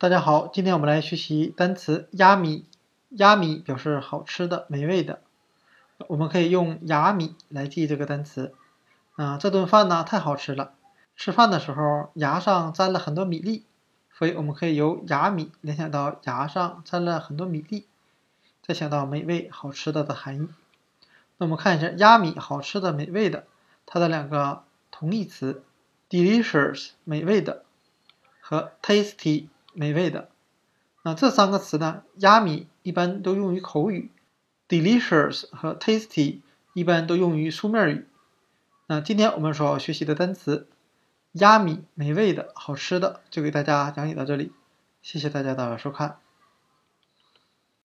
大家好，今天我们来学习单词 yummy。yummy 表示好吃的、美味的，我们可以用雅米来记这个单词。这顿饭呢太好吃了，吃饭的时候牙上沾了很多米粒，所以我们可以由雅米联想到牙上沾了很多米粒，再想到美味、好吃的含义。那我们看一下 yummy 好吃的、美味的，它的两个同义词 delicious 美味的和 tasty美味的。这三个词呢 yummy 一般都用于口语， delicious 和 tasty 一般都用于书面语。今天我们所学习的单词 yummy 美味的、好吃的就给大家讲解到这里，谢谢大家的收看。